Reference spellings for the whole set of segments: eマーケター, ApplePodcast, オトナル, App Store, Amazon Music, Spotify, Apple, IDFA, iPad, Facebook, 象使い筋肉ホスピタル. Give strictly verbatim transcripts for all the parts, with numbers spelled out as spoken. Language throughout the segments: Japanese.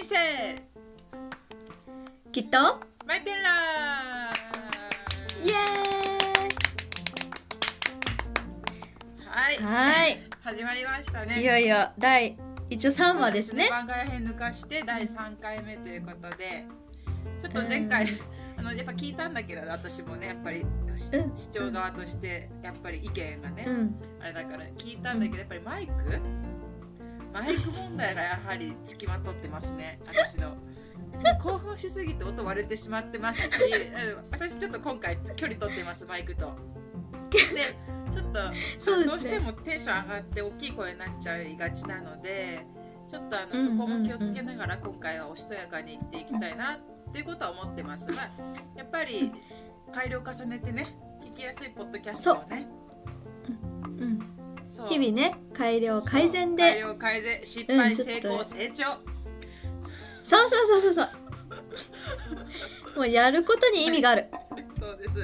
人生きっとマイペラー、イエーイ。はい、はい始まりましたね。いよいよ第一応さんわですね。番外編抜かしてだいさんかいめということで、ちょっと前回、うん、あのやっぱ聞いたんだけど、私もねやっぱり、うん、視聴側としてやっぱり意見がね、うん、あれだから聞いたんだけど、やっぱりマイクマイク問題がやはりつきまとってますね。私の興奮しすぎて音割れてしまってますし、私ちょっと今回距離取ってますマイクと。でちょっとそうですね、どうしてもテンション上がって大きい声になっちゃいがちなので、ちょっとあのそこも気をつけながら今回はおしとやかにいっていきたいなっていうことは思ってます。まあ、やっぱり改良を重ねてね、聞きやすいポッドキャストをね、う、うん、そう日々ね改良改善で改良改善、失敗、うん、成功成長、そうそうそうそうそうもうやることに意味がある、はいそうです。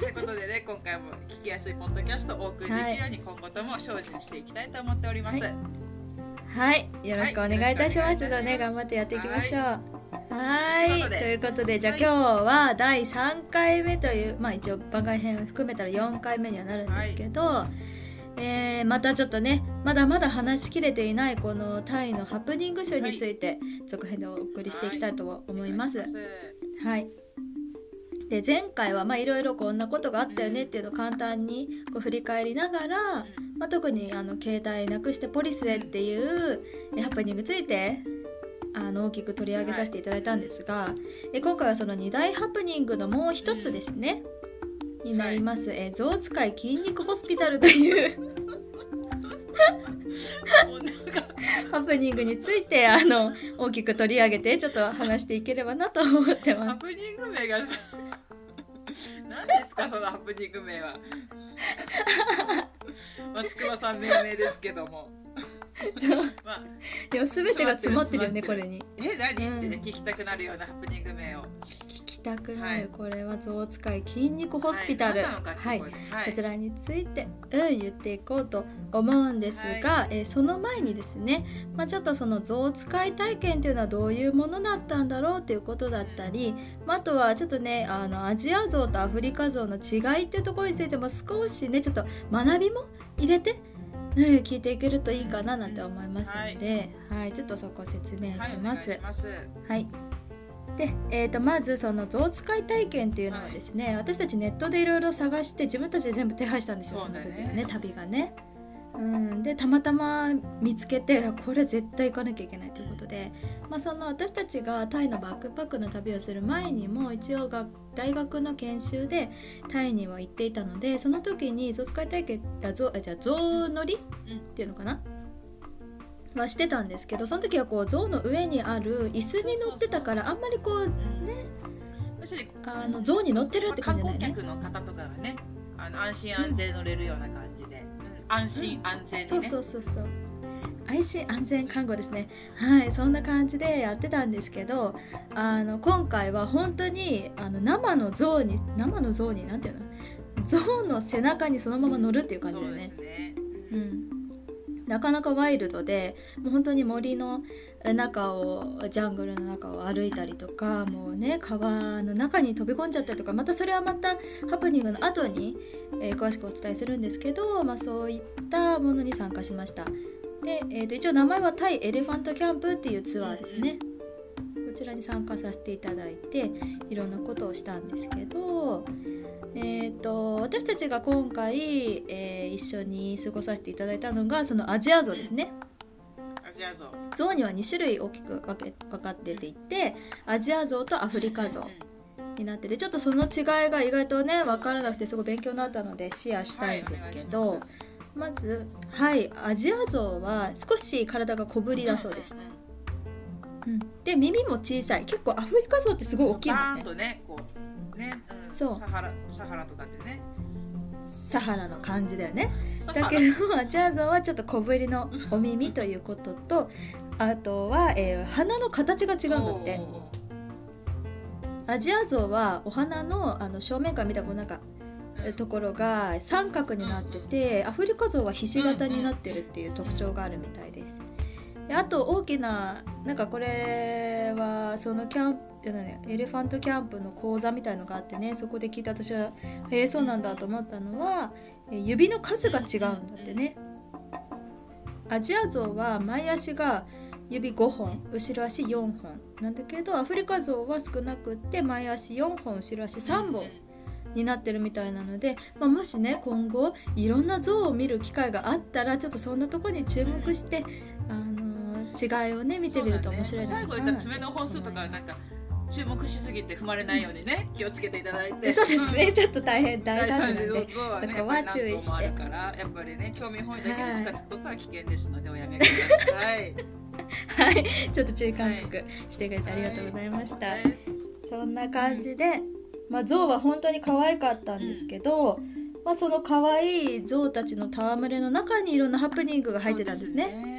ということでね、今回も聞きやすいポッドキャストをお送りできるように、今後とも精進していきたいと思っております。はい、はい、よろしくお願いいたします。ちょっとね頑張ってやっていきましょう。はい、はいということで、じゃあ、はい、今日はだいさんかいめという、まあ一応番外編を含めたらよんかいめにはなるんですけど、はい、えー、またちょっとねまだまだ話しきれていないこのタイのハプニング集について続編でお送りしていきたいと思います。はい。はいで前回はまあいろいろこんなことがあったよねっていうのを簡単にこう振り返りながら、まあ、特にあの携帯なくしてポリスへっていうハプニングについてあの大きく取り上げさせていただいたんですが、え今回はそのにだいハプニングのもう一つですねになります。え象使い筋肉ホスピタルというハプニングについてあの大きく取り上げてちょっと話していければなと思ってます。ハプニング名が何ですかそのハプニング名は松隈さん命名ですけどもまあ、でも全てが詰まってるよねこれに。え何って、ね、聞きたくなるようなハプニング名を聞きたくなる、はい、これは象使い筋肉ホスピタル、はいはいはい、こちらについて、うん、言っていこうと思うんですが、はい、えその前にですね、まあ、ちょっとその象使い体験というのはどういうものだったんだろうということだったり、まあ、あとはちょっとねあのアジア象とアフリカ象の違いというところについても少しねちょっと学びも入れて聞いていけるといいかななんて思いますので、はいはい、ちょっとそこ説明します。はい、お願いします。はい、で、えーと、まずその象使い体験っていうのはですね、はい、私たちネットでいろいろ探して自分たちで全部手配したんですよ。そうだね。その時のね、旅がね。うんでたまたま見つけてこれ絶対行かなきゃいけないということで、まあ、その私たちがタイのバックパックの旅をする前にも一応が大学の研修でタイには行っていたので、その時に象使い体験あ象あじゃあ象乗りっていうのかな、うん、はしてたんですけど、その時はこう象の上にある椅子に乗ってたから、あんまりこうねあの象に乗ってるって感じじゃないね。観光客の方とかがねあの安心安全乗れるような感じで、うん安心安全にね、うん、そうそうそうそう安心安全看護ですね。はいそんな感じでやってたんですけど、あの今回は本当にあの生の象に生の象になんていうの象の背中にそのまま乗るっていう感じだよね。そうですね、うん、なかなかワイルドでもう本当に森の中をジャングルの中を歩いたりとか、もうね川の中に飛び込んじゃったりとか、またそれはまたハプニングの後に、えー、詳しくお伝えするんですけど、まあ、そういったものに参加しました。で、えー、と一応名前はタイエレファントキャンプっていうツアーですね。こちらに参加させていただいていろんなことをしたんですけど、えー、と私たちが今回、えー、一緒に過ごさせていただいたのがそのアジアゾウですね。ゾウにはにしゅるい大きく分け、分かれていて、アジアゾウとアフリカゾウになってて、ちょっとその違いが意外とね分からなくてすごい勉強になったのでシェアしたいんですけど、はい、まずはいアジアゾウは少し体が小ぶりだそうですね、うん、で耳も小さい。結構アフリカゾウってすごい大きいもんね。バーンとねこうね、うん、そうサハラ、サハラとかでねサハラの感じだよね。だけどアジアゾウはちょっと小ぶりのお耳ということとあとは、えー、鼻の形が違うんだって。アジアゾウはお鼻 の, あの正面から見たこうなんかところが三角になってて、アフリカゾウはひし形になってるっていう特徴があるみたいです。あと大きななんかこれはそのキャンプエレファントキャンプの講座みたいのがあってね、そこで聞いて私はへえそうなんだと思ったのは指の数が違うんだってね。アジアゾウは前足が指ごほん後ろ足よんほんなんだけど、アフリカゾウは少なくって前足よんほん後ろ足さんぼんになってるみたいなので、まあ、もしね今後いろんなゾウを見る機会があったらちょっとそんなとこに注目して、あのー、違いをね見てみると面白いな、ね、最後言った爪の本数とかなんか注目しすぎて踏まれないようにね気をつけていただいて、そうですね、ちょっと大変大丈夫なんで、ね、そこは注意して、やっぱりやっぱりね興味本位だけで近づくことは危険ですのでおやめくださいはい、ちょっと注意勧告してくれてありがとうございました、はいはい、そんな感じで、まあ、ゾウは本当に可愛かったんですけど、うん、まあ、その可愛いゾウたちの戯れの中にいろんなハプニングが入ってたんですね。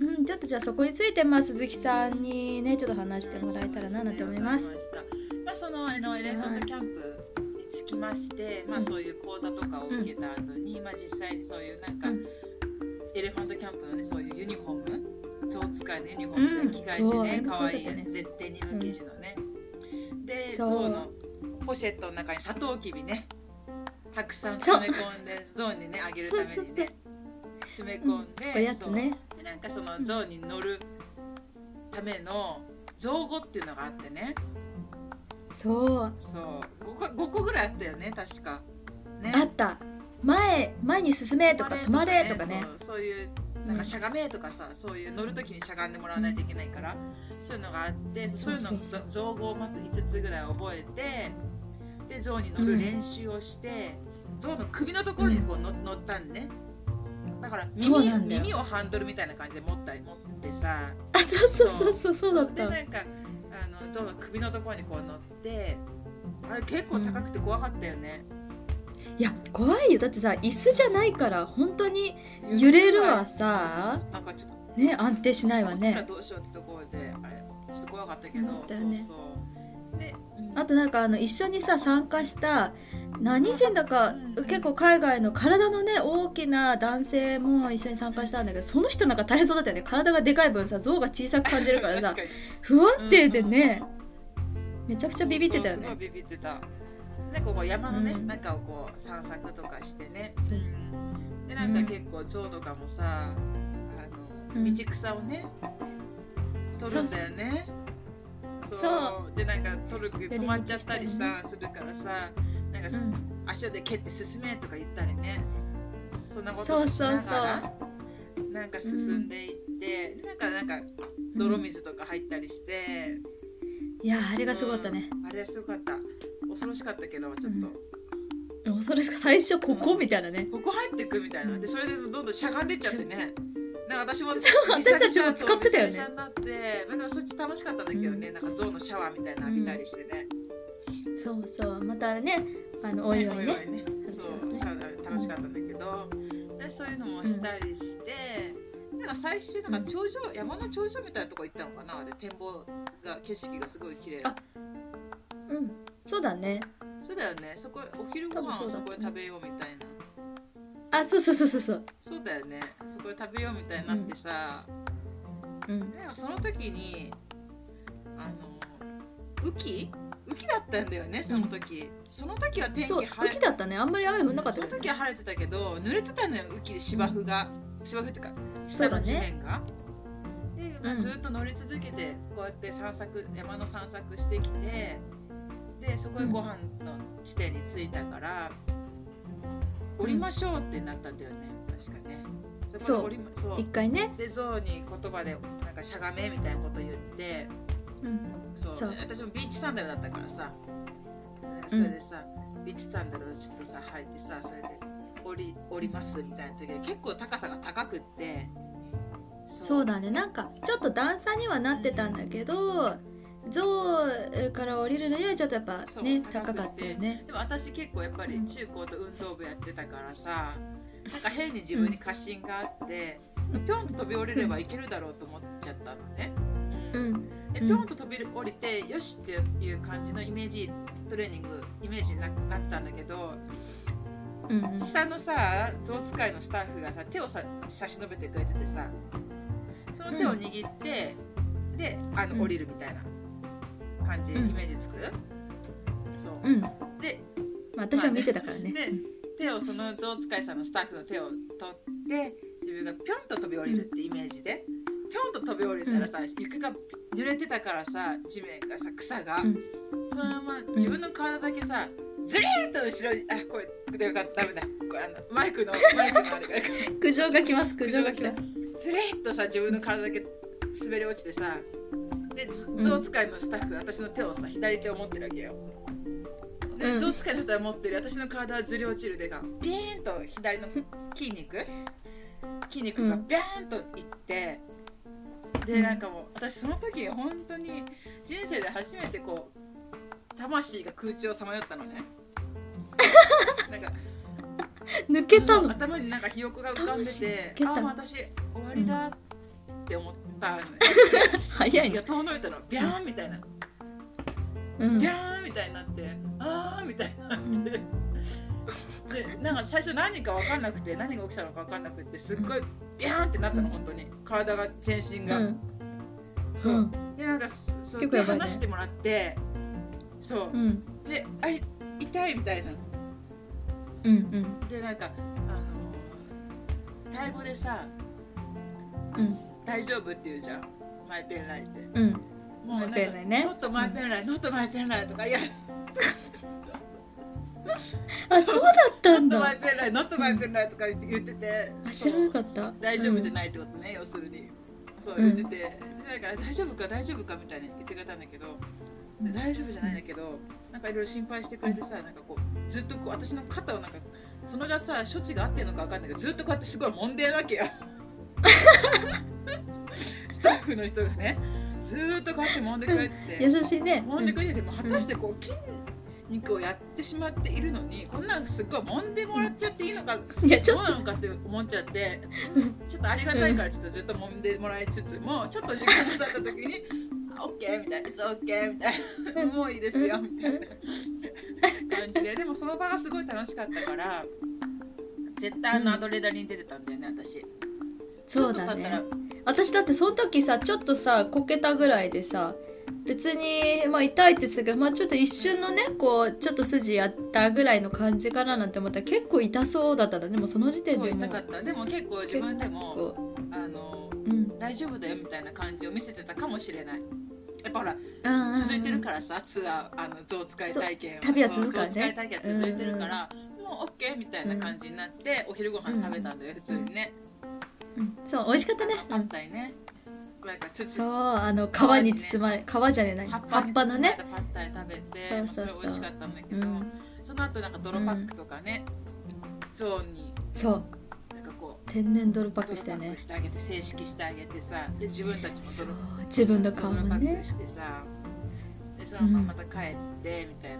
うん、ちょっとじゃあそこについて、まあ、鈴木さんにねちょっと話してもらえたらななんて思います。まあ、そのあのエレファントキャンプにつきまして、うん、まあ、そういう講座とかを受けた後に、うん、まあ、実際にそういうなんか、うん、エレファントキャンプのねそういうユニフォーム、ゾウ使いのユニフォームで着替えてね、うん、可愛いね絶対に無生地のね、うん、でゾウのポシェットの中にサトウキビねたくさん詰め込んでゾウにねあげるためにね、そうそうそう詰め込んで、うん、おやつね。なんかその象に乗るための象語っていうのがあってね、そうそうごこぐらいあったよね確かね、あった前前に進めとか止まれとかね、そう、そういうなんかしゃがめとかさ、そういう乗るときにしゃがんでもらわないといけないから、うん、そういうのがあって、そういうの象語をまずいつつぐらい覚えて、で象に乗る練習をして、うん、象の首のところにこう乗ったんでね、だから 耳, だ耳をハンドルみたいな感じで持ったり持ってさ、あそうそうそうそうそうだった。でなんかあのゾウの首のところにこう乗って、あれ結構高くて怖かったよね、うん、いや怖いよ、だってさ椅子じゃないから本当に揺れるわさ、なんかちょっとね安定しないわね、どうしようってところであれちょっと怖かったけど、だよね、そうそうで、あとなんかあの一緒にさ参加した何人だか結構海外の体のね大きな男性も一緒に参加したんだけど、その人なんか大変そうだったよね。体がでかい分さ象が小さく感じるからさ不安定でね、めちゃくちゃビビってたよね。そうそうすごいビビってた。なんかこう山のね、うん、中をこう散策とかしてね、でなんか結構象とかもさあの道草をね、うん、取るんだよね。そうそうでなんか取る止まっちゃったりさするからさ。なんかうん、足で蹴って進めとか言ったりね、そんなことをしながらそうそうそうなんか進んでいって、うん、なんかなんか泥水とか入ったりして、うん、いやあれがすごかったね、うん、あれすごかった、恐ろしかったけどちょっと、うん、恐ろしかった最初ここみたいなね、うん、ここ入ってくみたいなで、それでどんどんしゃがんでっちゃってね、なんか私も私たちも使ってたよね、になって、まあ、でもそっち楽しかったんだけどね、うん、なんかゾウのシャワーみたいな浴びたりしてね、うんそうそうまたねあのお祝いね楽しかったんだけど、うん、でそういうのもしたりして、うん、なんか最終なんか頂上、うん、山の頂上みたいなとこ行ったのかな、で展望が景色がすごい綺麗、あうんそうだねそうだよね、そこお昼ご飯をそこで食べようみたいな、あそうそうそうそうそうそうだよね、そこで食べようみたいになってさ、うんうん、でその時にあの雨季雨季だったんだよねその時、うん、その時は天気晴れ雨季だったね、あんまり雨もなかった、ね、その時は晴れてたけど濡れてたのよ雨季で、芝生が、うん、芝生ってか下の地面が、ね、で、まあ、ずっと乗り続けてこうやって散策山の散策してきて、でそこへご飯の地点に着いたから、うん、降りましょうってなったんだよね確かね、そこで降りま、そう、そう一回ねで象に言葉でなんかしゃがめみたいなこと言って、うんそうそう私もビーチサンダルだったからさ、それでさ、うん、ビーチサンダルをちょっとさ履いてさ、それで降り降りますみたいな時で結構高さが高くって、そう、そうだねなんかちょっと段差にはなってたんだけど、象から降りるのにはちょっとやっぱね高かったよね。でも私結構やっぱり中高と運動部やってたからさ、うん、なんか変に自分に過信があって、うん、ピョンと飛び降りればいけるだろうと思っちゃったのね、うん、うんでピョンと飛び降りてよしっていう感じのイメージトレーニングイメージになってたんだけど、うん、下のさ象使いのスタッフがさ手をさ差し伸べてくれててさ、その手を握って、うん、であの、うん、降りるみたいな感じ、うん、イメージつく？そう、うん、で、まあ、私は見てたからね、まあ、で手をその象使いさんのスタッフの手を取って自分がピョンと飛び降りるってイメージで、うん、ピョンと飛び降りたらさ、床が濡れてたからさ、地面がさ、草が、うん、そのまま自分の体だけさ、うんずりーっと後ろに、あ、これ、よかった、ダメだ、これあのマイクの、マイクのあれから苦情が来ます、苦情が来たずりーっとさ、自分の体だけ滑り落ちてさ、で、象使いのスタッフ、私の手をさ、左手を持ってるわけよ、で、象使いの人は持ってる、私の体はずり落ちるでが、ピーンと左の筋肉筋肉がビャーンといって、で、なんかもう、私その時、本当に人生で初めてこう魂が空中をさまよったのねなんか抜けたの、頭になんかひよこが浮かんでて、あー私終わりだって思った、ね、早いね、遠のいたの、ビャーンみたいな、うん、ビャーンみたいになって、あーみたいになってでなんか最初何か分かんなくて、何が起きたのか分かんなくて、すっごいビャーンってなったの、本当に体が、全身が、うん、そう、うん、でなんかそうやって話してもらって、そう、うん、で、あ、痛いみたいな、うんうん、で、なんか、あのー、タイ語でさ、うん、大丈夫って言うじゃん、マイペンライって、うん、もうなんか、ノットマイペンライ、ノットマイペンライとか、いやあ、そうだったんだ、ノットマイペンライ、ノットマイペンライとか言ってて、うん、あ、知らなかった、大丈夫じゃないってことね、うん、要するにそう言ってて、で、なんか大丈夫か大丈夫かみたいに言ってくれたんだけど、大丈夫じゃないんだけど、なんかいろいろ心配してくれてさ、なんかこうずっとこう私の肩をなんかそのがさ、処置が合ってるのか分かんないけど、ずっとこうやってすごい揉んでるわけよスタッフの人がね、ずっとこうやって揉んでくれてて、優しいね、揉んでくれてて、も果たしてこう筋肉をやってしまっているのに、こんなんすっごい揉んでもらっちゃっていいのか、いや、ちょっとどうなのかって思っちゃって、ちょっとありがたいからちょっとずっと揉んでもらいつつも、ちょっと時間が経った時にオッケーみたいな、It's okay みたいな、もういいですよみたいな感じで、でもその場がすごい楽しかったから、絶対あのアドレナリン出てたんだよね、私。そうだね。私だってその時さ、ちょっとさ、こけたぐらいでさ、別に、まあ、痛いってすぐ、まあ、ちょっと一瞬のね、こうちょっと筋やったぐらいの感じかななんて思ったら、結構痛そうだったんだね、もうその時点でも。そう、痛かった。でも結構自分でもあの、うん、大丈夫だよみたいな感じを見せてたかもしれない。やっぱほら、うんうん、続いてるからさ、ツアー、あの象使い体験は、旅は続くからね、象使い体験は続いてるから、うん、もう OK みたいな感じになって、うん、お昼ご飯食べたんだよ、うん、普通にね、うん、そう、美味しかったね、パッタイね、なんかつつ、そう、あの皮に包まれ、ね、皮じゃねえな、葉っぱに包まれたパッタイ食べて、そうそうそう、それ美味しかったんだけど、うん、その後なんか泥パックとかね、象、うん、にそう天然泥パックしてね、泥パックしてあげて、正式してあげてさ、で自分たちも泥、自分の顔もね、泥パックしてさ、でそのまままた帰ってみたいな、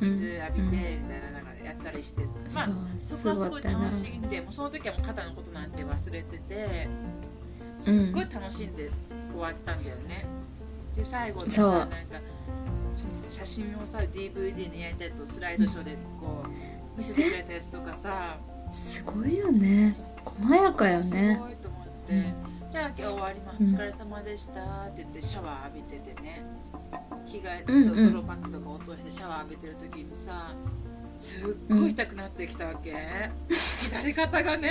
うん、水浴びてみたいな、なんかやったりして、うん、まあ そ, そこはすごい楽しんで、もうその時はもう肩のことなんて忘れてて、すっごい楽しんで終わったんだよね。で最後にさ、なんか写真をさ ディーブイディー に焼いたやつをスライドショーでこう見せてくれたやつとかさ。すごいよね、細やかよね、すごいと思って、うん、じゃあ今日終わります、お疲れ様でしたって言ってシャワー浴びててね、着替え、うんうん、泥パックとか落としてシャワー浴びてる時にさ、すっごい痛くなってきたわけ、うん、左肩がね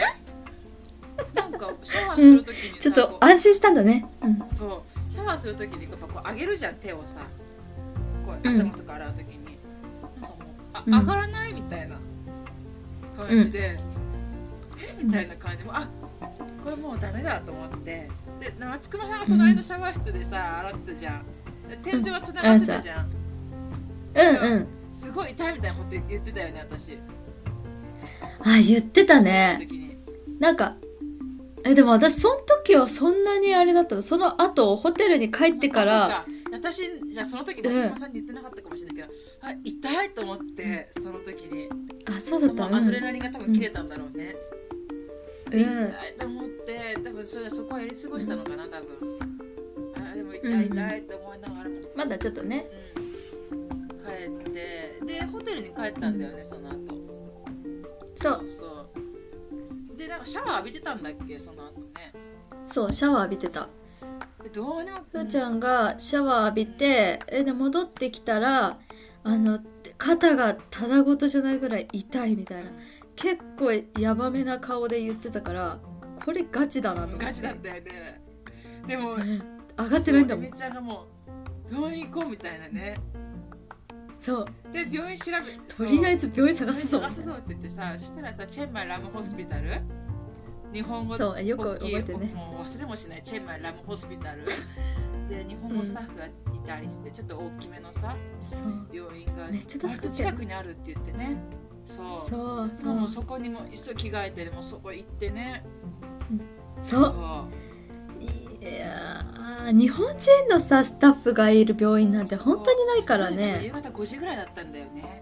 なんかシャワーする時にさ、うん、ちょっと安心したんだね、うん、そう、シャワーする時にやっぱこう上げるじゃん、手をさ、こう頭とか洗う時に、うん、なんかもうあ、うん、上がらないみたいな感じで、うん、えみたいな感じも、あ、これもうダメだと思って、で松隈さんが隣のシャワー室でさ洗ってたじゃん、天井はつながってたじゃん、うんうん、すごい痛いみたいなこと言ってたよね、私。あ、言ってたね、なんか、え、でも私その時はそんなにあれだったの、その後ホテルに帰ってから、私じゃあその時松隈さんに言ってなかったかもしれないけど、うん、あ、痛いと思って、その時に、あ、そうだった、アドレナリンが多分切れたんだろうね、うん、痛いと思って、多分 そ, そこはやり過ごしたのかな、多分、あ、でも痛い痛いと思いながらも、うん、まだちょっとね、うん、帰ってでホテルに帰ったんだよね、その後、そうそうそう、でなんかシャワー浴びてたんだっけ、その後ね、そうシャワー浴びてた。どうなふーちゃんがシャワー浴びて、えで戻ってきたらあの肩がただごとじゃないぐらい痛いみたいな、結構やばめな顔で言ってたから、これガチだなと思って。ガチだったよね。でも上がってるんだもん。エミちゃんがもう病院行こうみたいなね。そうで病院調べ、とりあえず病院探すぞ、探すぞって言ってさ、したらさチェンマイラムホスピタル、日本語そうよく覚えてね、もう忘れもしないチェンマイラムホスピタルで日本語スタッフがいたりして、うん、ちょっと大きめのさ病院がめっちゃ助かっ近くにあるって言ってね。そうそうそう、もうそこにも一緒着替えて、でもそこ行ってね、うん、そう、そういや日本人のさスタッフがいる病院なんて本当にないからね。夕方ごじぐらいだったんだよね。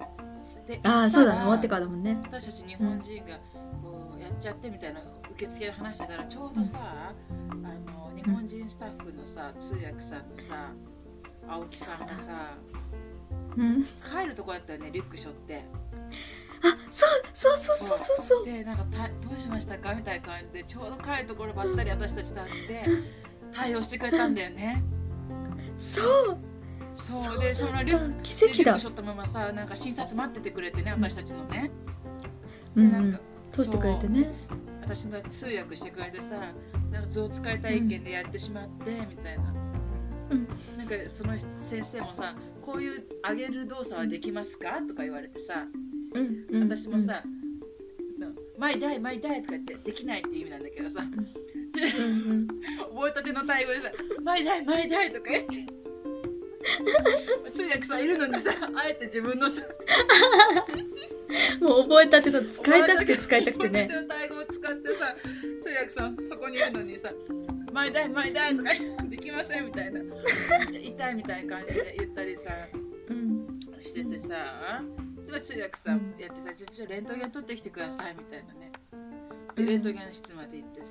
でああそうだね、終わってからだもんね。私たち日本人がこうやっちゃってみたいな、うん、受付で話してたらちょうどさ、うん、あの日本人スタッフのさ通訳さんのさ青木さんがさ、うん、帰るとこだったよね、リュック背負って。あ、そうそうそうそうそうそうで、なんかたどうしましたかみたいな感じでちょうど帰るところばったり私たちと会って、うん対応してくれたんだよね。そうそうで、そのリュック奇跡だ。リュックしょったままさ、なんか診察待っててくれてね、私たちのね、うん、でなんか通してくれてね、私の通訳してくれてさ、なんか象使い体験でやってしまって、うん、みたいな、うん、なんかその先生もさ、こういう上げる動作はできますかとか言われてさ、うん、私もさ、うん、前だい前だいとか言ってできないっていう意味なんだけどさ、うん覚えたてのタイ語でさ「マイダイマイダイ」とか言って通訳さんいるのにさ、あえて自分のさもう覚えたての使いたくて使いたくてね、覚えたてのタイ語を使ってさ、通訳さんそこにいるのにさ「マイダイマイダイ」とかできませんみたいな痛いみたいな感じで言ったりさ、うん、しててさ、で通訳さんやってさ「ちょっとレントゲン取ってきてください」みたいなね。でレントゲン室まで行ってさ、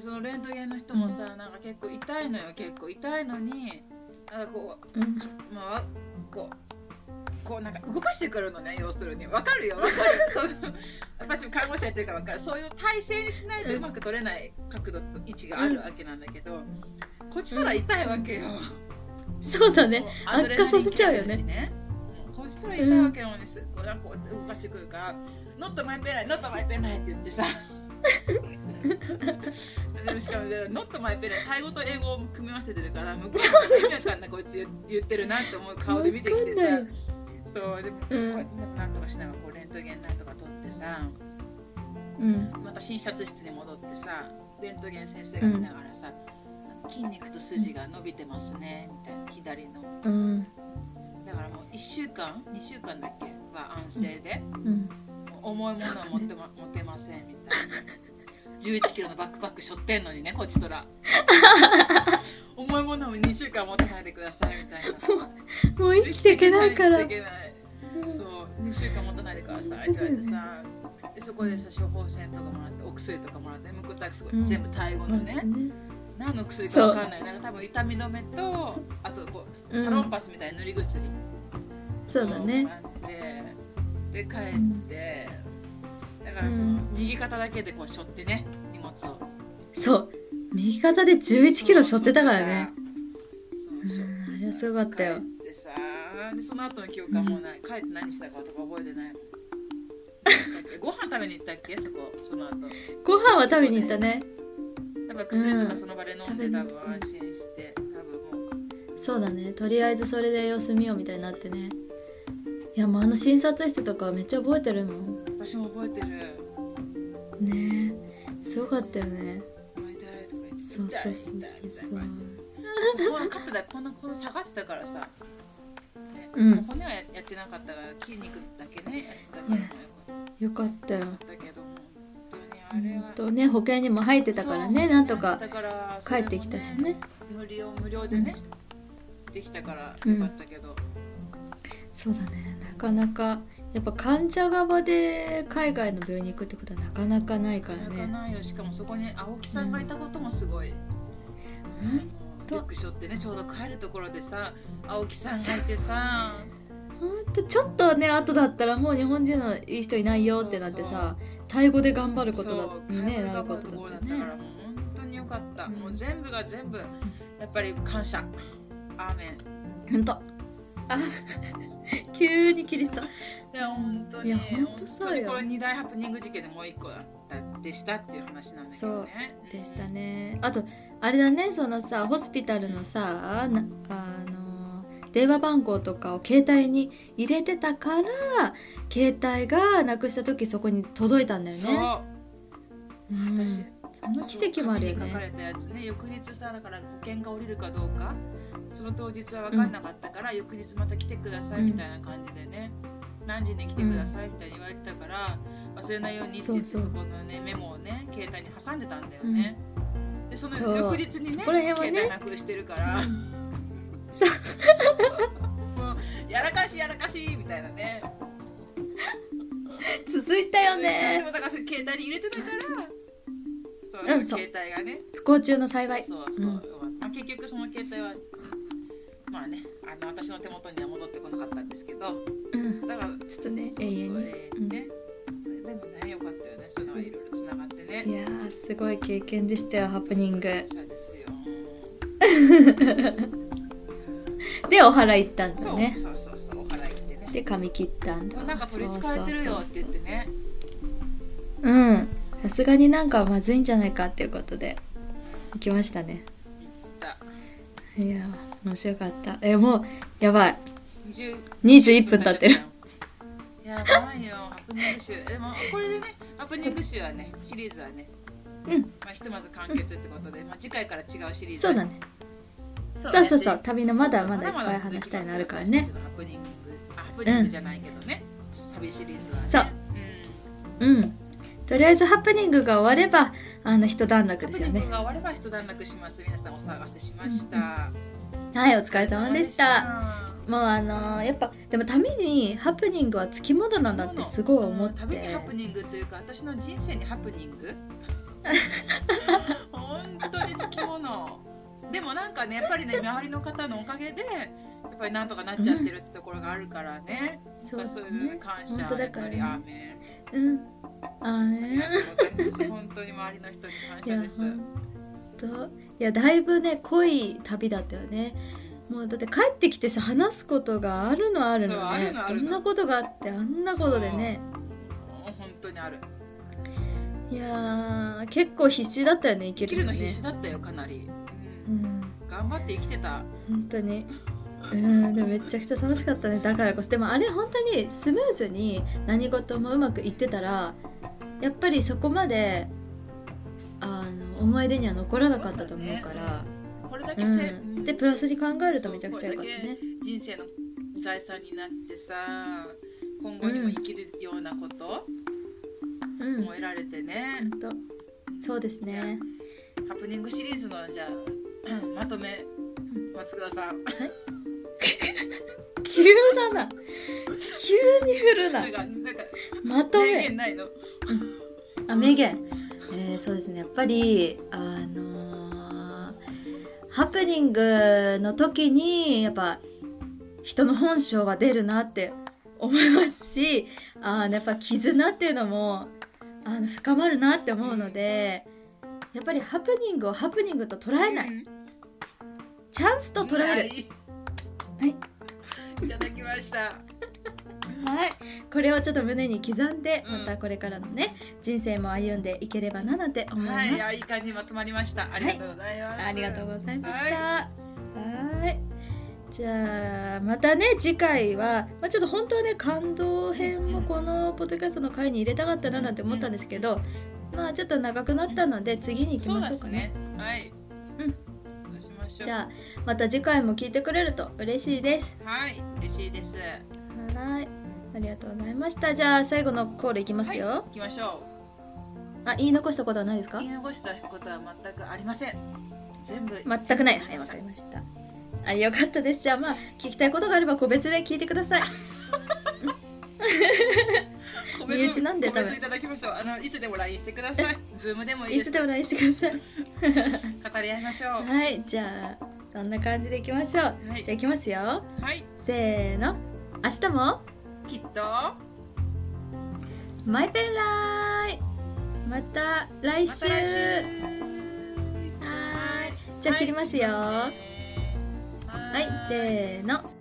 そのレントゲンの人もさ、なんか結構痛いのよ、結構痛いのに、なんかこう、うん、まあこうこうなんか動かしてくるのね、要するに。わかるよわかる私も看護師やってるからわかる。そういう体勢にしないとうまく取れない角度と位置があるわけなんだけど、うん、こっちから痛いわけよ、うん、そうだね、悪化させちゃうよね。こっちから痛いわけなのに、うん、なんか動かしてくるから「ノットマイペナイノットマイペナイ」って言ってさでもしかもノットマイペレタイ語と英語を組み合わせてるから、向こうが意味わかんないこいつ言ってるなって思う顔で見てきてさ、そうでも、うん、こうなんとかしながらこうレントゲンなんとか取ってさ、うん、また診察室に戻ってさ、レントゲン先生が見ながらさ、うん、筋肉と筋が伸びてますねみたいな、左の、うん、だからもういっしゅうかんにしゅうかんだっけは安静で、うん、重いものは持って、ま、持てませんみたいなじゅういちキロのバックパック背負ってんのにね、こっちとら重いものをにしゅうかん持たないでくださいみたいな、もう、 もう生きていけないから、生きていけない、そうにしゅうかん持たないでくださいって言われてさ、でそこでさ処方箋とかもらって、お薬とかもらって、向こうはすごい、うん、全部タイ語のね、うん、何の薬か分かんない、なんか多分痛み止めと、あとこうサロンパスみたいな塗り薬、うん、そうだね、で帰って、うん、だからその右肩だけでこう背負ってね、荷物を、そう右肩でじゅういちキロ背負ってたからね、そうそう、うん、あれはすごかったよ。帰ってさ、でその後の記憶はもうない、帰って何したかとか覚えてないご飯食べに行ったっけ、そこその後ご飯は食べに行ったね、多分薬とかその場で飲んで、うん、多分安心して、多分もうそうだね、とりあえずそれで様子見ようみたいになってね。いやもうあの診察室とかめっちゃ覚えてるもん。私も覚えてるねえ、すごかったよね。痛いとか言って、そうそうそうそうそうそう肩だ、こんなこの下がってたからさ、ね、うん、もう骨は や, やってなかったから筋肉だけねやってたから、ね、よかったよ。だけども本当にあれは本当ね、保険にも入ってたからね、なんとか帰ってきたしね、無料無料でね、うん、できたからよかったけど、うん、そうだね、なかなかやっぱ患者側で海外の病院に行くってことはなかなかないからね。なかなかないよ。しかもそこに青木さんがいたこともすごい、うん、うん、リュック背負ってね、ちょうど帰るところでさ青木さんがいてさほんとちょっとね後だったらもう日本人のいい人いないよってなってさ、そうそうそう、タイ語で頑張ることだってね、なることだったね。だからもう本当によかかった。もう全部が全部やっぱり感謝。アーメン。本当。あ、急に切れた。いや本当に。いや本当そうよ。これ二大ハプニング事件でもう一個だったでしたっていう話なんだけどね。そうでしたね。あとあれだね、そのさホスピタルのさあの電話番号とかを携帯に入れてたから携帯がなくした時そこに届いたんだよね。そう。うん、私その奇跡もあるよね。書かれたやつね。翌日さだから保険が降りるかどうか。その当日は分かんなかったから、うん、翌日また来てくださいみたいな感じでね、うん、何時に来てくださいみたいに言われてたから、うん、忘れないようにって言って そ, う そ, うそこの、ね、メモをね携帯に挟んでたんだよね、うん、でその翌日に ね, ね携帯なくしてるから、うん、もうやらかしやらかしみたいなね続いたよね。でもだから携帯に入れてたからそう、うん、携帯がね不幸中の幸い。そうそう、うんまあ、結局その携帯はまあね、あの私の手元には戻ってこなかったんですけど、うん、だからちょっとね、そうそう永遠に、うん、ね、でもね、良かったよね、そういうのがいろいろつながってね。いやー、すごい経験でしたよ、ハプニング。ですよで、お祓い行ったんだね。そうそうそうそう、お祓い行ってね。で、髪切ったんだ。なんか取り憑かれてるよって言ってね。そうそうそうそう、うん、さすがになんかまずいんじゃないかっていうことで行きましたね。行った。いやー。面白かった。えもうやばいにじゅういっぷん経ってる。やばいよハプニング集。でもこれでねハプニング集はねシリーズはね、うんまあ、ひとまず完結ってことで、まあ、次回から違うシリーズ。そうだね。そうそうそうそう旅のまだまだいっぱい話したいのあるからね。ハプニングハプニングじゃないけどね、うん、旅シリーズはね。そううん、うん、とりあえずハプニングが終わればあの一段落ですよね。ハプニングが終われば一段落します。皆さんお騒がせしました、うんはい、お疲れ様でした。もうあのー、やっぱでも旅にハプニングはつきものなんだってすごい思って。旅にハプニングというか私の人生にハプニング。本当につきもの。でもなんかねやっぱりね周りの方のおかげでやっぱりなんとかなっちゃってるってところがあるからね。うん、そうね。そういう感謝やっぱりアーメン。うん。アーメン。本当に周りの人に感謝です。いやだいぶね濃い旅だったよね。もうだって帰ってきてさ話すことがあるのあるのね。あんなことがあってあんなことでね本当にある。いや結構必死だったよね。生きるの必死だったよかなり、うん、頑張って生きてた本当に。うんでもめちゃくちゃ楽しかったね。だからこそでもあれ本当にスムーズに何事もうまくいってたらやっぱりそこまであの思い出には残らなかったと思うから、うね、これだけせ、うん、でプラスに考えるとめちゃくちゃ良かったね。人生の財産になってさ、今後にも生きるようなこと、うん、も得られてね。本当そうですね。ハプニングシリーズのじゃあまとめ、松倉さん。はい、急だな。急に振るな。なんかなんかまとめ。名言ないの？あ名言。えー、そうですねやっぱり、あのー、ハプニングの時にやっぱ人の本性は出るなって思いますし、あのやっぱ絆っていうのもあの深まるなって思うのでやっぱりハプニングをハプニングと捉えない、うん、チャンスと捉える、はい、いただきましたはい、これをちょっと胸に刻んで、うん、またこれからのね人生も歩んでいければななんて思います。はい、いや、いい感じにまとまりました。ありがとうございます。はい、ありがとうございました。はい、はいじゃあまたね次回は、まあ、ちょっと本当はね感動編もこのポッドキャストの回に入れたかったななんて思ったんですけど、まあちょっと長くなったので次に行きましょうかね。そうですね。はい。うん。しましょう。じゃあまた次回も聞いてくれると嬉しいです。はい、嬉しいです。はい。ありがとうございました。じゃあ最後のコールいきますよ。はい、行きましょう。あ、言い残したことはないですか？言い残したことは全くありません。全部全くない。はい、わかりました。あ、よかったです。じゃあまあ聞きたいことがあれば個別で聞いてください。身内なんで多分。個別いただきましょう。あのいつでも ライン してください。ズームでもいいです。いつでも ライン してください。語り合いましょう。はい、じゃあそんな感じでいきましょう。はい、じゃあいきますよ。はい。せーの、明日も。きっとマイペンライまた来週。また来週じゃあ切りますよ。はい、せーの。